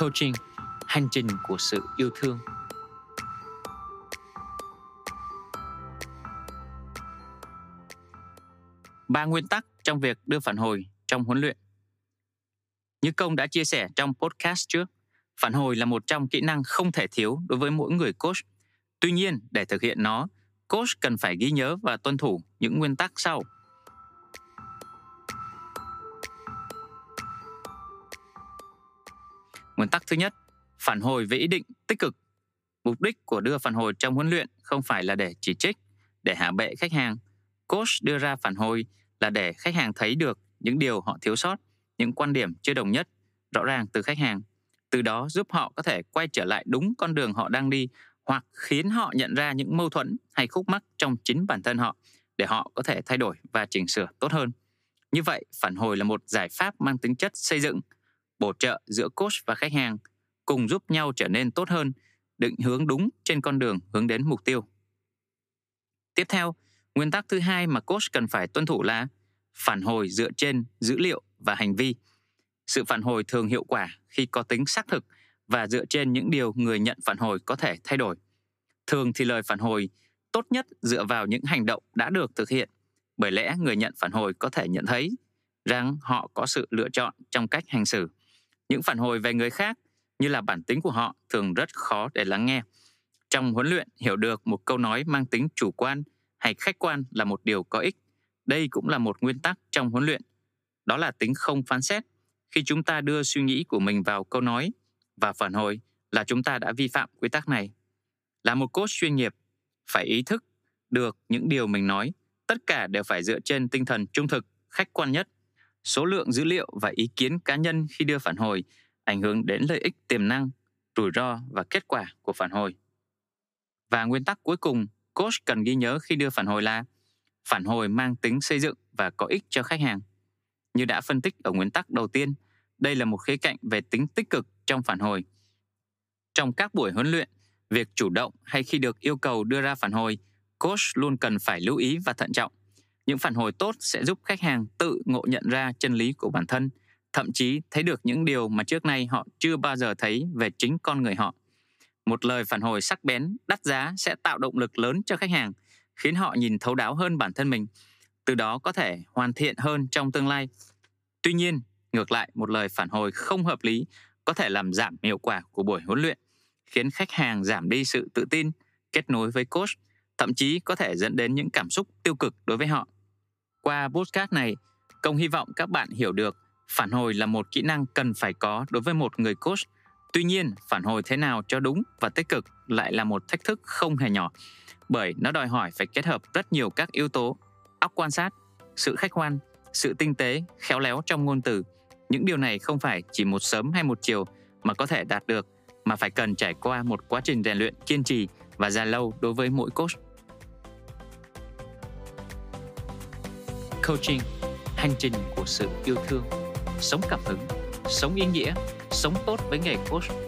Coaching, hành trình của sự yêu thương. Ba nguyên tắc trong việc đưa phản hồi trong huấn luyện. Như Công đã chia sẻ trong podcast trước, phản hồi là một trong kỹ năng không thể thiếu đối với mỗi người coach. Tuy nhiên, để thực hiện nó, coach cần phải ghi nhớ và tuân thủ những nguyên tắc sau. Nguyên tắc thứ nhất, phản hồi với ý định tích cực. Mục đích của đưa phản hồi trong huấn luyện không phải là để chỉ trích, để hạ bệ khách hàng. Coach đưa ra phản hồi là để khách hàng thấy được những điều họ thiếu sót, những quan điểm chưa đồng nhất rõ ràng từ khách hàng. Từ đó giúp họ có thể quay trở lại đúng con đường họ đang đi, hoặc khiến họ nhận ra những mâu thuẫn hay khúc mắc trong chính bản thân họ để họ có thể thay đổi và chỉnh sửa tốt hơn. Như vậy, phản hồi là một giải pháp mang tính chất xây dựng, bổ trợ giữa coach và khách hàng, cùng giúp nhau trở nên tốt hơn, định hướng đúng trên con đường hướng đến mục tiêu. Tiếp theo, nguyên tắc thứ hai mà coach cần phải tuân thủ là phản hồi dựa trên dữ liệu và hành vi. Sự phản hồi thường hiệu quả khi có tính xác thực và dựa trên những điều người nhận phản hồi có thể thay đổi. Thường thì lời phản hồi tốt nhất dựa vào những hành động đã được thực hiện, bởi lẽ người nhận phản hồi có thể nhận thấy rằng họ có sự lựa chọn trong cách hành xử. Những phản hồi về người khác như là bản tính của họ thường rất khó để lắng nghe. Trong huấn luyện, hiểu được một câu nói mang tính chủ quan hay khách quan là một điều có ích. Đây cũng là một nguyên tắc trong huấn luyện, đó là tính không phán xét. Khi chúng ta đưa suy nghĩ của mình vào câu nói và phản hồi là chúng ta đã vi phạm quy tắc này. Là một coach chuyên nghiệp, phải ý thức được những điều mình nói, tất cả đều phải dựa trên tinh thần trung thực, khách quan nhất. Số lượng dữ liệu và ý kiến cá nhân khi đưa phản hồi ảnh hưởng đến lợi ích tiềm năng, rủi ro và kết quả của phản hồi. Và nguyên tắc cuối cùng coach cần ghi nhớ khi đưa phản hồi là phản hồi mang tính xây dựng và có ích cho khách hàng. Như đã phân tích ở nguyên tắc đầu tiên, đây là một khía cạnh về tính tích cực trong phản hồi. Trong các buổi huấn luyện, việc chủ động hay khi được yêu cầu đưa ra phản hồi, coach luôn cần phải lưu ý và thận trọng. Những phản hồi tốt sẽ giúp khách hàng tự ngộ nhận ra chân lý của bản thân, thậm chí thấy được những điều mà trước nay họ chưa bao giờ thấy về chính con người họ. Một lời phản hồi sắc bén, đắt giá sẽ tạo động lực lớn cho khách hàng, khiến họ nhìn thấu đáo hơn bản thân mình, từ đó có thể hoàn thiện hơn trong tương lai. Tuy nhiên, ngược lại, một lời phản hồi không hợp lý có thể làm giảm hiệu quả của buổi huấn luyện, khiến khách hàng giảm đi sự tự tin, kết nối với coach, thậm chí có thể dẫn đến những cảm xúc tiêu cực đối với họ. Qua podcast này, Công hy vọng các bạn hiểu được phản hồi là một kỹ năng cần phải có đối với một người coach. Tuy nhiên, phản hồi thế nào cho đúng và tích cực lại là một thách thức không hề nhỏ, bởi nó đòi hỏi phải kết hợp rất nhiều các yếu tố: óc quan sát, sự khách quan, sự tinh tế, khéo léo trong ngôn từ. Những điều này không phải chỉ một sớm hay một chiều mà có thể đạt được, mà phải cần trải qua một quá trình rèn luyện kiên trì và dài lâu đối với mỗi coach. Coaching, hành trình của sự yêu thương. Sống cảm hứng, sống ý nghĩa, sống tốt với nghề coach.